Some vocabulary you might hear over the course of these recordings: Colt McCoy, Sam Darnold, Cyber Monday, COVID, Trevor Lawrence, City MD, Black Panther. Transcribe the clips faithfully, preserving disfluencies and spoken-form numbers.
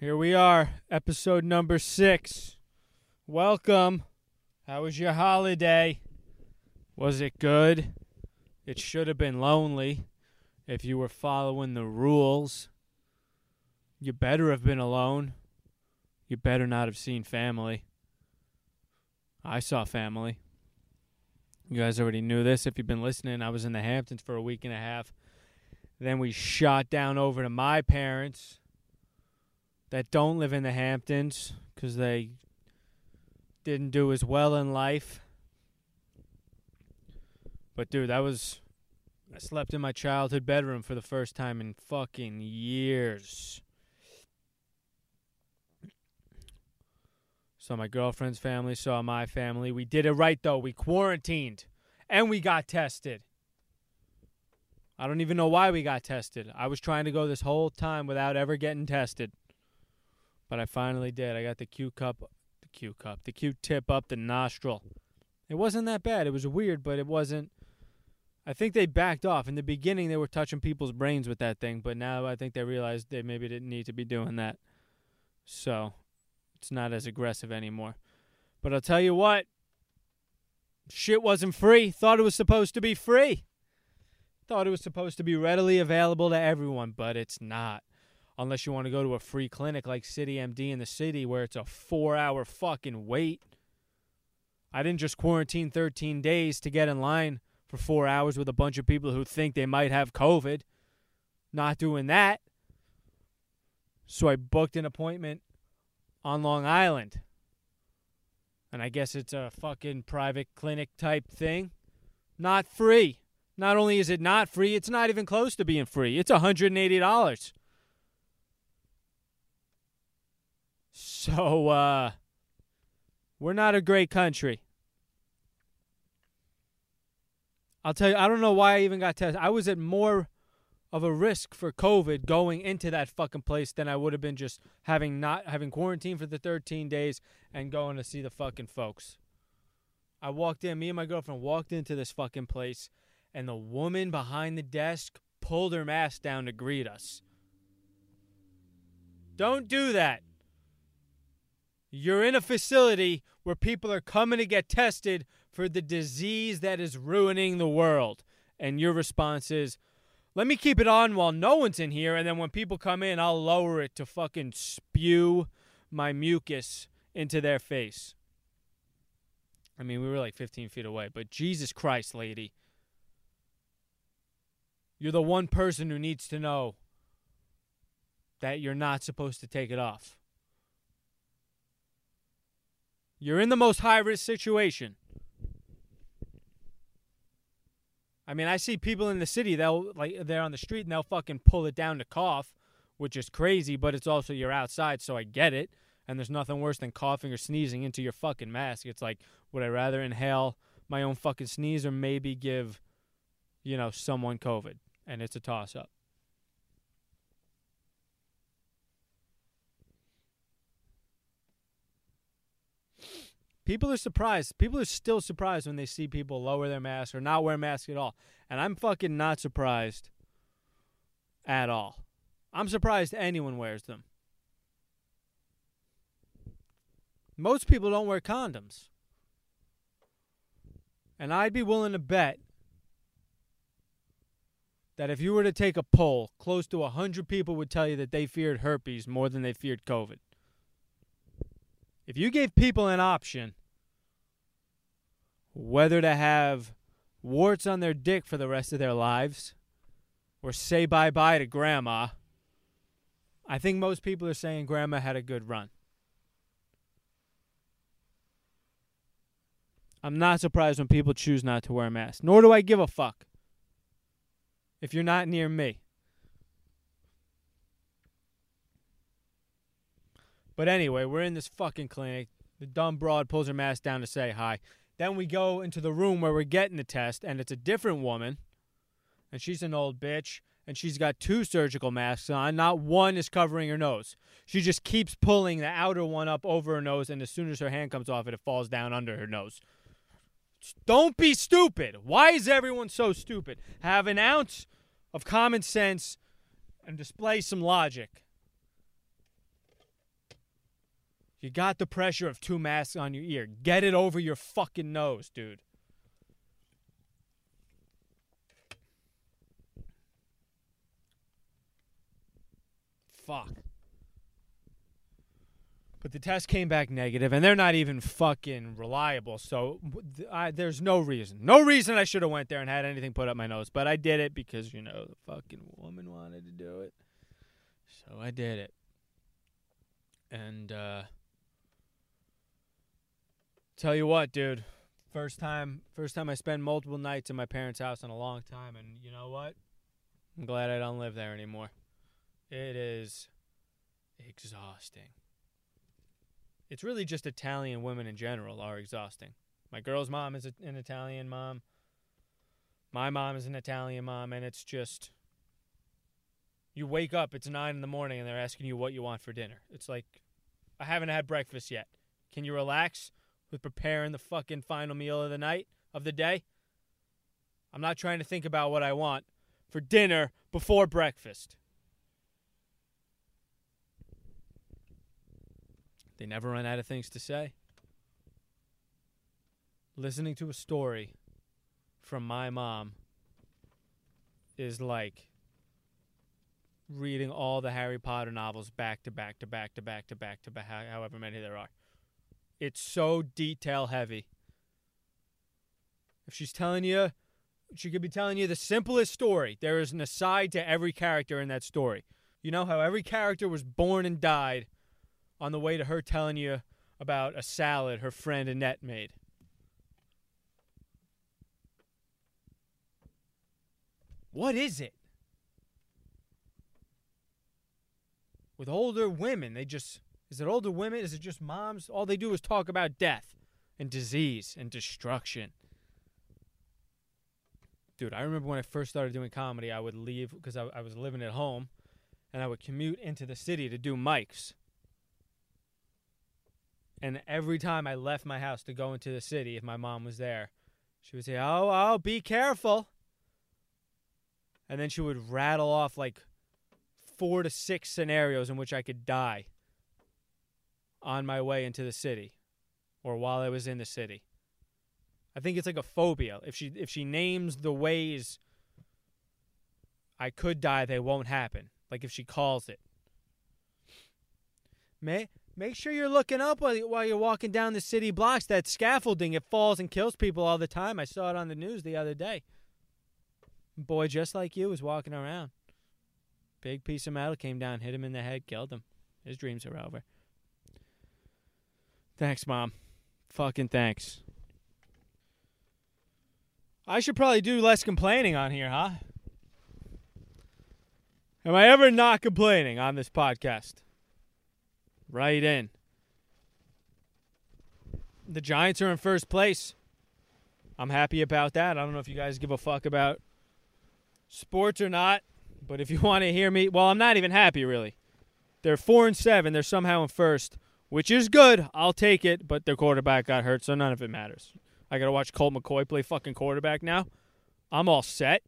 Here we are, episode number six. Welcome. How was your holiday? Was it good? It should have been lonely if you were following the rules. You better have been alone. You better not have seen family. I saw family. You guys already knew this. If you've been listening, I was in the Hamptons for a week and a half. Then we shot down over to my parents that don't live in the Hamptons because they didn't do as well in life. But, dude, that was... I slept in my childhood bedroom for the first time in fucking years. Saw my girlfriend's family, saw my family. We did it right, though. We quarantined, and we got tested. I don't even know why we got tested. I was trying to go this whole time without ever getting tested. But I finally did. I got the Q-cup, the Q-cup, the Q-tip up the nostril. It wasn't that bad. It was weird, but it wasn't. I think they backed off. In the beginning, they were touching people's brains with that thing, but now I think they realized they maybe didn't need to be doing that. So it's not as aggressive anymore. But I'll tell you what, shit wasn't free. Thought it was supposed to be free. Thought it was supposed to be readily available to everyone, but it's not. Unless you want to go to a free clinic like City M D in the city where it's a four-hour fucking wait. I didn't just quarantine thirteen days to get in line for four hours with a bunch of people who think they might have COVID. Not doing that. So I booked an appointment on Long Island. And I guess it's a fucking private clinic type thing. Not free. Not only is it not free, it's not even close to being free. It's one hundred eighty dollars. So, uh, we're not a great country. I'll tell you, I don't know why I even got tested. I was at more of a risk for COVID going into that fucking place than I would have been just having not having quarantined for the thirteen days and going to see the fucking folks. I walked in, me and my girlfriend walked into this fucking place, and the woman behind the desk pulled her mask down to greet us. Don't do that. You're in a facility where people are coming to get tested for the disease that is ruining the world. And your response is, let me keep it on while no one's in here, and then when people come in, I'll lower it to fucking spew my mucus into their face. I mean, we were like fifteen feet away, but Jesus Christ, lady. You're the one person who needs to know that you're not supposed to take it off. You're in the most high-risk situation. I mean, I see people in the city, they'll like they're on the street, and they'll fucking pull it down to cough, which is crazy, but it's also you're outside, so I get it. And there's nothing worse than coughing or sneezing into your fucking mask. It's like, would I rather inhale my own fucking sneeze or maybe give, you know, someone COVID? And it's a toss-up. People are surprised. People are still surprised when they see people lower their masks or not wear masks at all. And I'm fucking not surprised at all. I'm surprised anyone wears them. Most people don't wear condoms. And I'd be willing to bet that if you were to take a poll, close to one hundred people would tell you that they feared herpes more than they feared COVID. If you gave people an option whether to have warts on their dick for the rest of their lives or say bye-bye to grandma, I think most people are saying grandma had a good run. I'm not surprised when people choose not to wear masks, nor do I give a fuck if you're not near me. But anyway, we're in this fucking clinic. The dumb broad pulls her mask down to say hi. Then we go into the room where we're getting the test, and it's a different woman. And she's an old bitch, and she's got two surgical masks on. Not one is covering her nose. She just keeps pulling the outer one up over her nose, and as soon as her hand comes off it, it falls down under her nose. Don't be stupid. Why is everyone so stupid? Have an ounce of common sense and display some logic. You got the pressure of two masks on your ear. Get it over your fucking nose, dude. Fuck. But the test came back negative, and they're not even fucking reliable, so I, there's no reason. No reason I should have went there and had anything put up my nose, but I did it because, you know, the fucking woman wanted to do it. So I did it. And, uh, tell you what, dude, first time, first time I spent multiple nights in my parents' house in a long time, and you know what? I'm glad I don't live there anymore. It is exhausting. It's really just Italian women in general are exhausting. My girl's mom is an Italian mom. My mom is an Italian mom, and it's just, you wake up, it's nine in the morning, and they're asking you what you want for dinner. It's like, I haven't had breakfast yet. Can you relax with preparing the fucking final meal of the night, of the day? I'm not trying to think about what I want for dinner before breakfast. They never run out of things to say. Listening to a story from my mom is like reading all the Harry Potter novels back to back to back to back to back to back, however many there are. It's so detail heavy. If she's telling you, she could be telling you the simplest story. There is an aside to every character in that story. You know how every character was born and died on the way to her telling you about a salad her friend Annette made. What is it? With older women, they just... Is it older women? Is it just moms? All they do is talk about death and disease and destruction. Dude, I remember when I first started doing comedy, I would leave because I, I was living at home, and I would commute into the city to do mics. And every time I left my house to go into the city, if my mom was there, she would say, oh, oh, be careful. And then she would rattle off like four to six scenarios in which I could die on my way into the city or while I was in the city. I think it's like a phobia. If she if she names the ways I could die, they won't happen. Like if she calls it. May... Make sure you're looking up while you're walking down the city blocks. That scaffolding, it falls and kills people all the time. I saw it on the news the other day. A boy just like you was walking around. Big piece of metal came down, hit him in the head, killed him. His dreams are over. Thanks, Mom. Fucking thanks. I should probably do less complaining on here, huh? Am I ever not complaining on this podcast? Right in. The Giants are in first place. I'm happy about that. I don't know if you guys give a fuck about sports or not, but if you want to hear me, well, I'm not even happy, really. They're four and seven. They're somehow in first, which is good. I'll take it, but their quarterback got hurt, so none of it matters. I got to watch Colt McCoy play fucking quarterback now. I'm all set.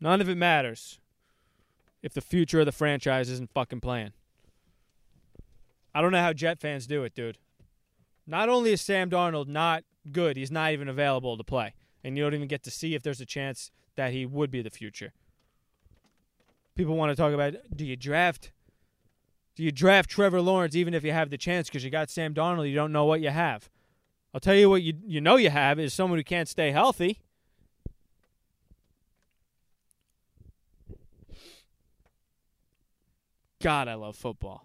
None of it matters if the future of the franchise isn't fucking playing. I don't know how Jet fans do it, dude. Not only is Sam Darnold not good, he's not even available to play. And you don't even get to see if there's a chance that he would be the future. People want to talk about, do you draft do you draft Trevor Lawrence even if you have the chance because you got Sam Darnold, you don't know what you have. I'll tell you what you you know you have is someone who can't stay healthy. God, I love football.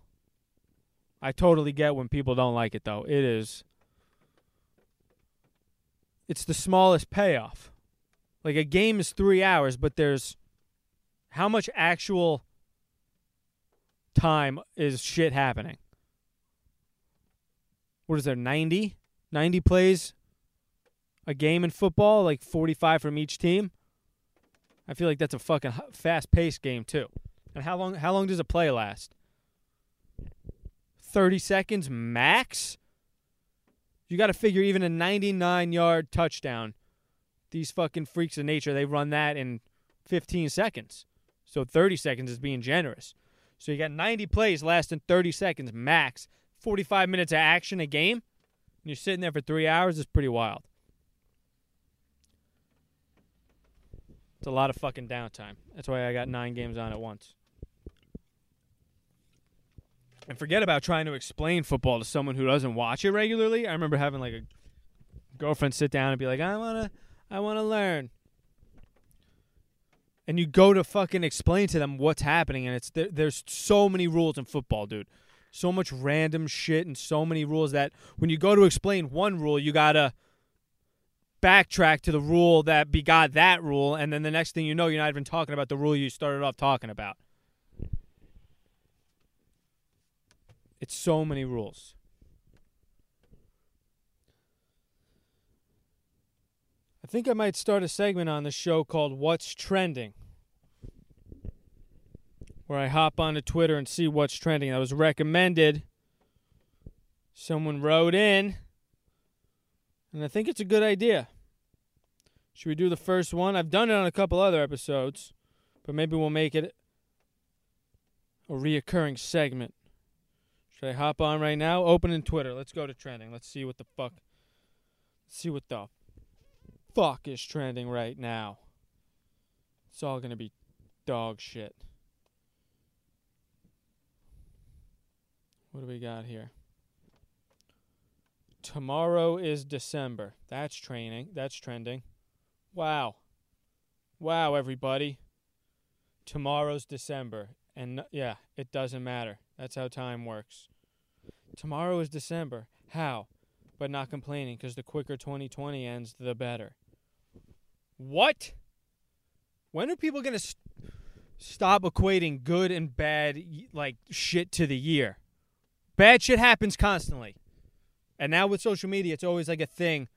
I totally get when people don't like it, though. It is. It's the smallest payoff. Like, a game is three hours, but there's how much actual time is shit happening? What is there, ninety? ninety plays a game in football, like forty-five from each team? I feel like that's a fucking fast-paced game, too. And how long, how long does a play last? thirty seconds max? You got to figure even a ninety-nine-yard touchdown. These fucking freaks of nature, they run that in fifteen seconds. So thirty seconds is being generous. So you got ninety plays lasting thirty seconds max. forty-five minutes of action a game, and you're sitting there for three hours, it's pretty wild. It's a lot of fucking downtime. That's why I got nine games on at once. And forget about trying to explain football to someone who doesn't watch it regularly. I remember having like a girlfriend sit down and be like, I want to I want to learn. And you go to fucking explain to them what's happening, and it's there, there's so many rules in football, dude. So much random shit and so many rules that when you go to explain one rule, you got to backtrack to the rule that begot that rule, and then the next thing you know, you're not even talking about the rule you started off talking about. It's so many rules. I think I might start a segment on the show called What's Trending, where I hop onto Twitter and see what's trending. That was recommended. Someone wrote in, and I think it's a good idea. Should we do the first one? I've done it on a couple other episodes, but maybe we'll make it a reoccurring segment. Should I hop on right now? Opening Twitter. Let's go to trending. Let's see what the fuck. Let's see what the fuck is trending right now. It's all going to be dog shit. What do we got here? Tomorrow is December. That's training. That's trending. Wow. Wow, everybody. Tomorrow's December. And yeah, it doesn't matter. That's how time works. Tomorrow is December. How? But not complaining, because the quicker twenty twenty ends, the better. What? When are people going to st- stop equating good and bad, like, shit to the year? Bad shit happens constantly. And now with social media, it's always like a thing.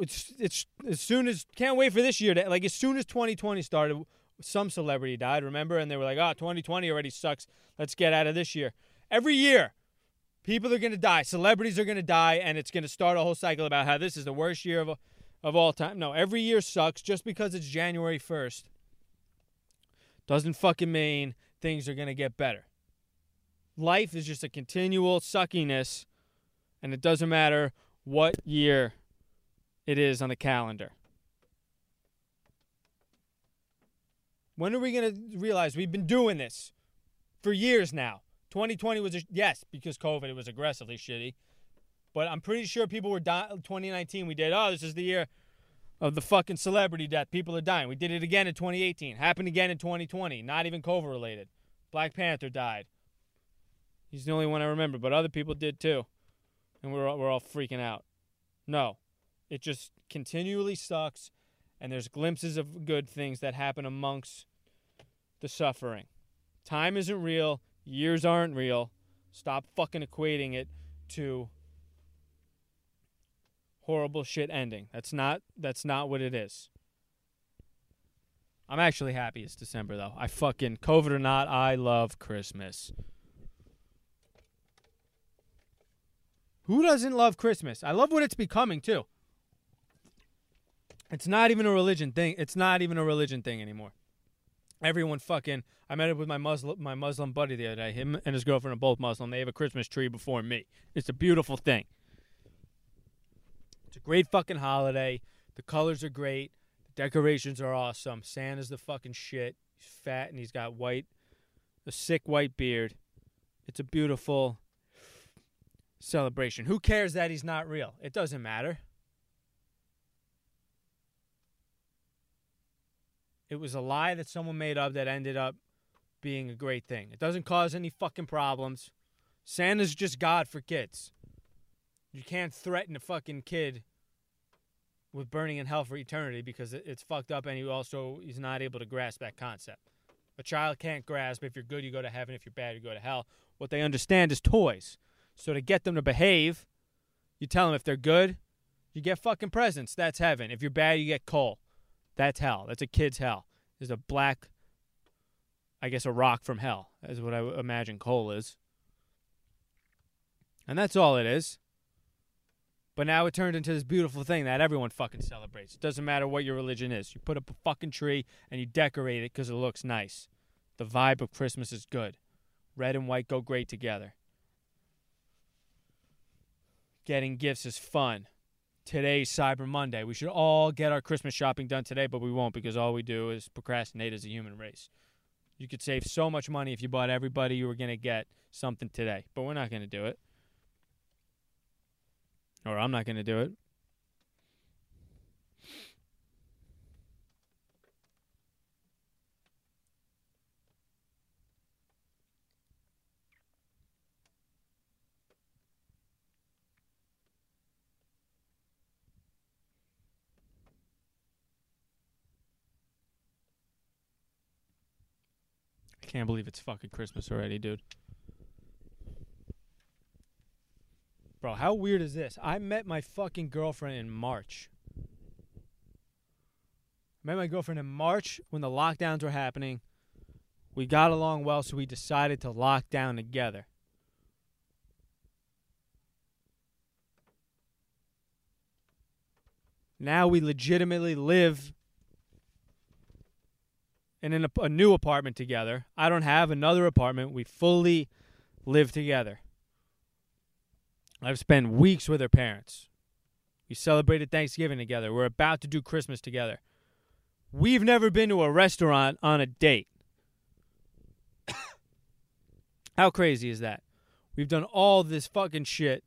It's it's as soon as, can't wait for this year to, like as soon as twenty twenty started, some celebrity died, remember? And they were like, oh, twenty twenty already sucks. Let's get out of this year. Every year, people are going to die. Celebrities are going to die, and it's going to start a whole cycle about how this is the worst year of of all time. No, every year sucks. Just because it's January first doesn't fucking mean things are going to get better. Life is just a continual suckiness. And it doesn't matter what year it is on the calendar. When are we going to realize we've been doing this for years now? twenty twenty was, a, yes, because COVID, it was aggressively shitty. But I'm pretty sure people were dying. twenty nineteen, we did, oh, this is the year of the fucking celebrity death. People are dying. We did it again in twenty eighteen. Happened again in twenty twenty. Not even COVID related. Black Panther died. He's the only one I remember, but other people did too. And we're all, we're all freaking out. No. It just continually sucks. And there's glimpses of good things that happen amongst the suffering. Time isn't real. Years aren't real. Stop fucking equating it to horrible shit ending. That's not, that's not what it is. I'm actually happy it's December, though. I fucking, COVID or not, I love Christmas. Who doesn't love Christmas? I love what it's becoming, too. It's not even a religion thing. It's not even a religion thing anymore. Everyone fucking... I met up with my Muslim my Muslim buddy the other day. Him and his girlfriend are both Muslim. They have a Christmas tree before me. It's a beautiful thing. It's a great fucking holiday. The colors are great. The decorations are awesome. Santa's the fucking shit. He's fat and he's got white... a sick white beard. It's a beautiful... celebration. Who cares that he's not real? It doesn't matter. It was a lie that someone made up that ended up being a great thing. It doesn't cause any fucking problems. Santa's just God for kids. You can't threaten a fucking kid with burning in hell for eternity because it's fucked up and he also is not able to grasp that concept. A child can't grasp if you're good, you go to heaven. If you're bad, you go to hell. What they understand is toys. So to get them to behave, you tell them if they're good, you get fucking presents. That's heaven. If you're bad, you get coal. That's hell. That's a kid's hell. There's a black, I guess a rock from hell is what I imagine coal is. And that's all it is. But now it turned into this beautiful thing that everyone fucking celebrates. It doesn't matter what your religion is. You put up a fucking tree and you decorate it because it looks nice. The vibe of Christmas is good. Red and white go great together. Getting gifts is fun. Today's Cyber Monday. We should all get our Christmas shopping done today, but we won't because all we do is procrastinate as a human race. You could save so much money if you bought everybody you were going to get something today, but we're not going to do it. Or I'm not going to do it. Can't believe it's fucking Christmas already, dude. Bro, how weird is this? I met my fucking girlfriend in March. Met my girlfriend in March when the lockdowns were happening. We got along well, so we decided to lock down together. Now we legitimately live and in a, a new apartment together. I don't have another apartment. We fully live together. I've spent weeks with her parents. We celebrated Thanksgiving together. We're about to do Christmas together. We've never been to a restaurant on a date. How crazy is that? We've done all this fucking shit.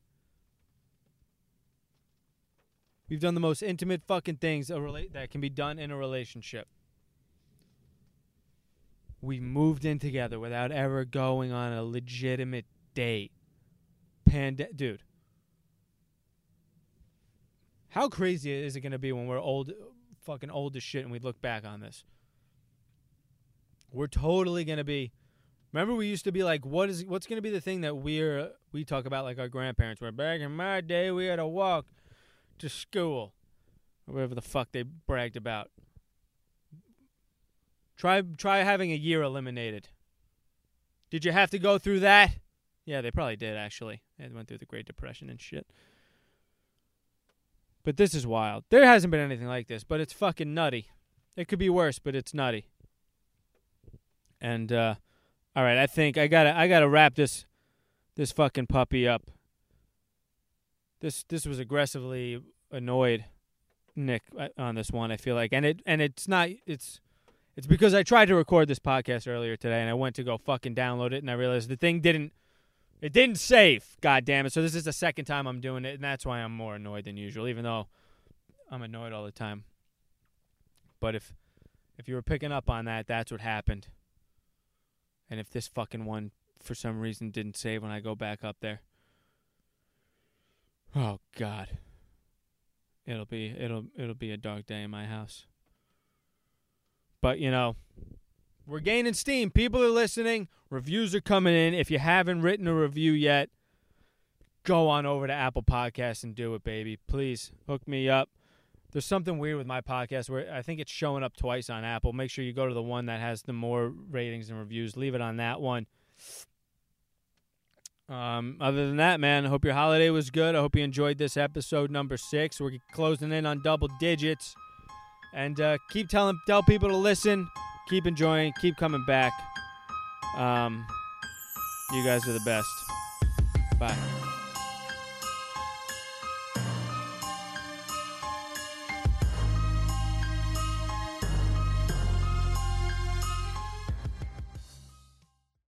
We've done the most intimate fucking things a rela- that can be done in a relationship. We moved in together without ever going on a legitimate date. Pande- Dude. How crazy is it going to be when we're old, fucking old as shit and we look back on this? We're totally going to be... Remember we used to be like, what is what's going to be the thing that we're, we talk about like our grandparents were? Back in my day, we had to walk to school. Or whatever the fuck they bragged about. Try try having a year eliminated. Did you have to go through that? Yeah, they probably did, actually. They went through the Great Depression and shit. But this is wild. There hasn't been anything like this, but it's fucking nutty. It could be worse, but it's nutty. And, uh, all right, I think I gotta I gotta wrap this this fucking puppy up. This this was aggressively annoyed, Nick, on this one, I feel like. And it and it's not... it's. It's because I tried to record this podcast earlier today, and I went to go fucking download it, and I realized the thing didn't, it didn't save, God damn it. So this is the second time I'm doing it, and that's why I'm more annoyed than usual, even though I'm annoyed all the time. But if if you were picking up on that, that's what happened. And if this fucking one, for some reason, didn't save when I go back up there. Oh, God. It'll be it'll it'll be a dark day in my house. But, you know, we're gaining steam. People are listening. Reviews are coming in. If you haven't written a review yet, go on over to Apple Podcasts and do it, baby. Please hook me up. There's something weird with my podcast where I think it's showing up twice on Apple. Make sure you go to the one that has the more ratings and reviews. Leave it on that one. Um, other than that, man, I hope your holiday was good. I hope you enjoyed this episode number six. We're closing in on double digits. And uh, keep telling, tell people to listen, keep enjoying, keep coming back. Um, you guys are the best. Bye.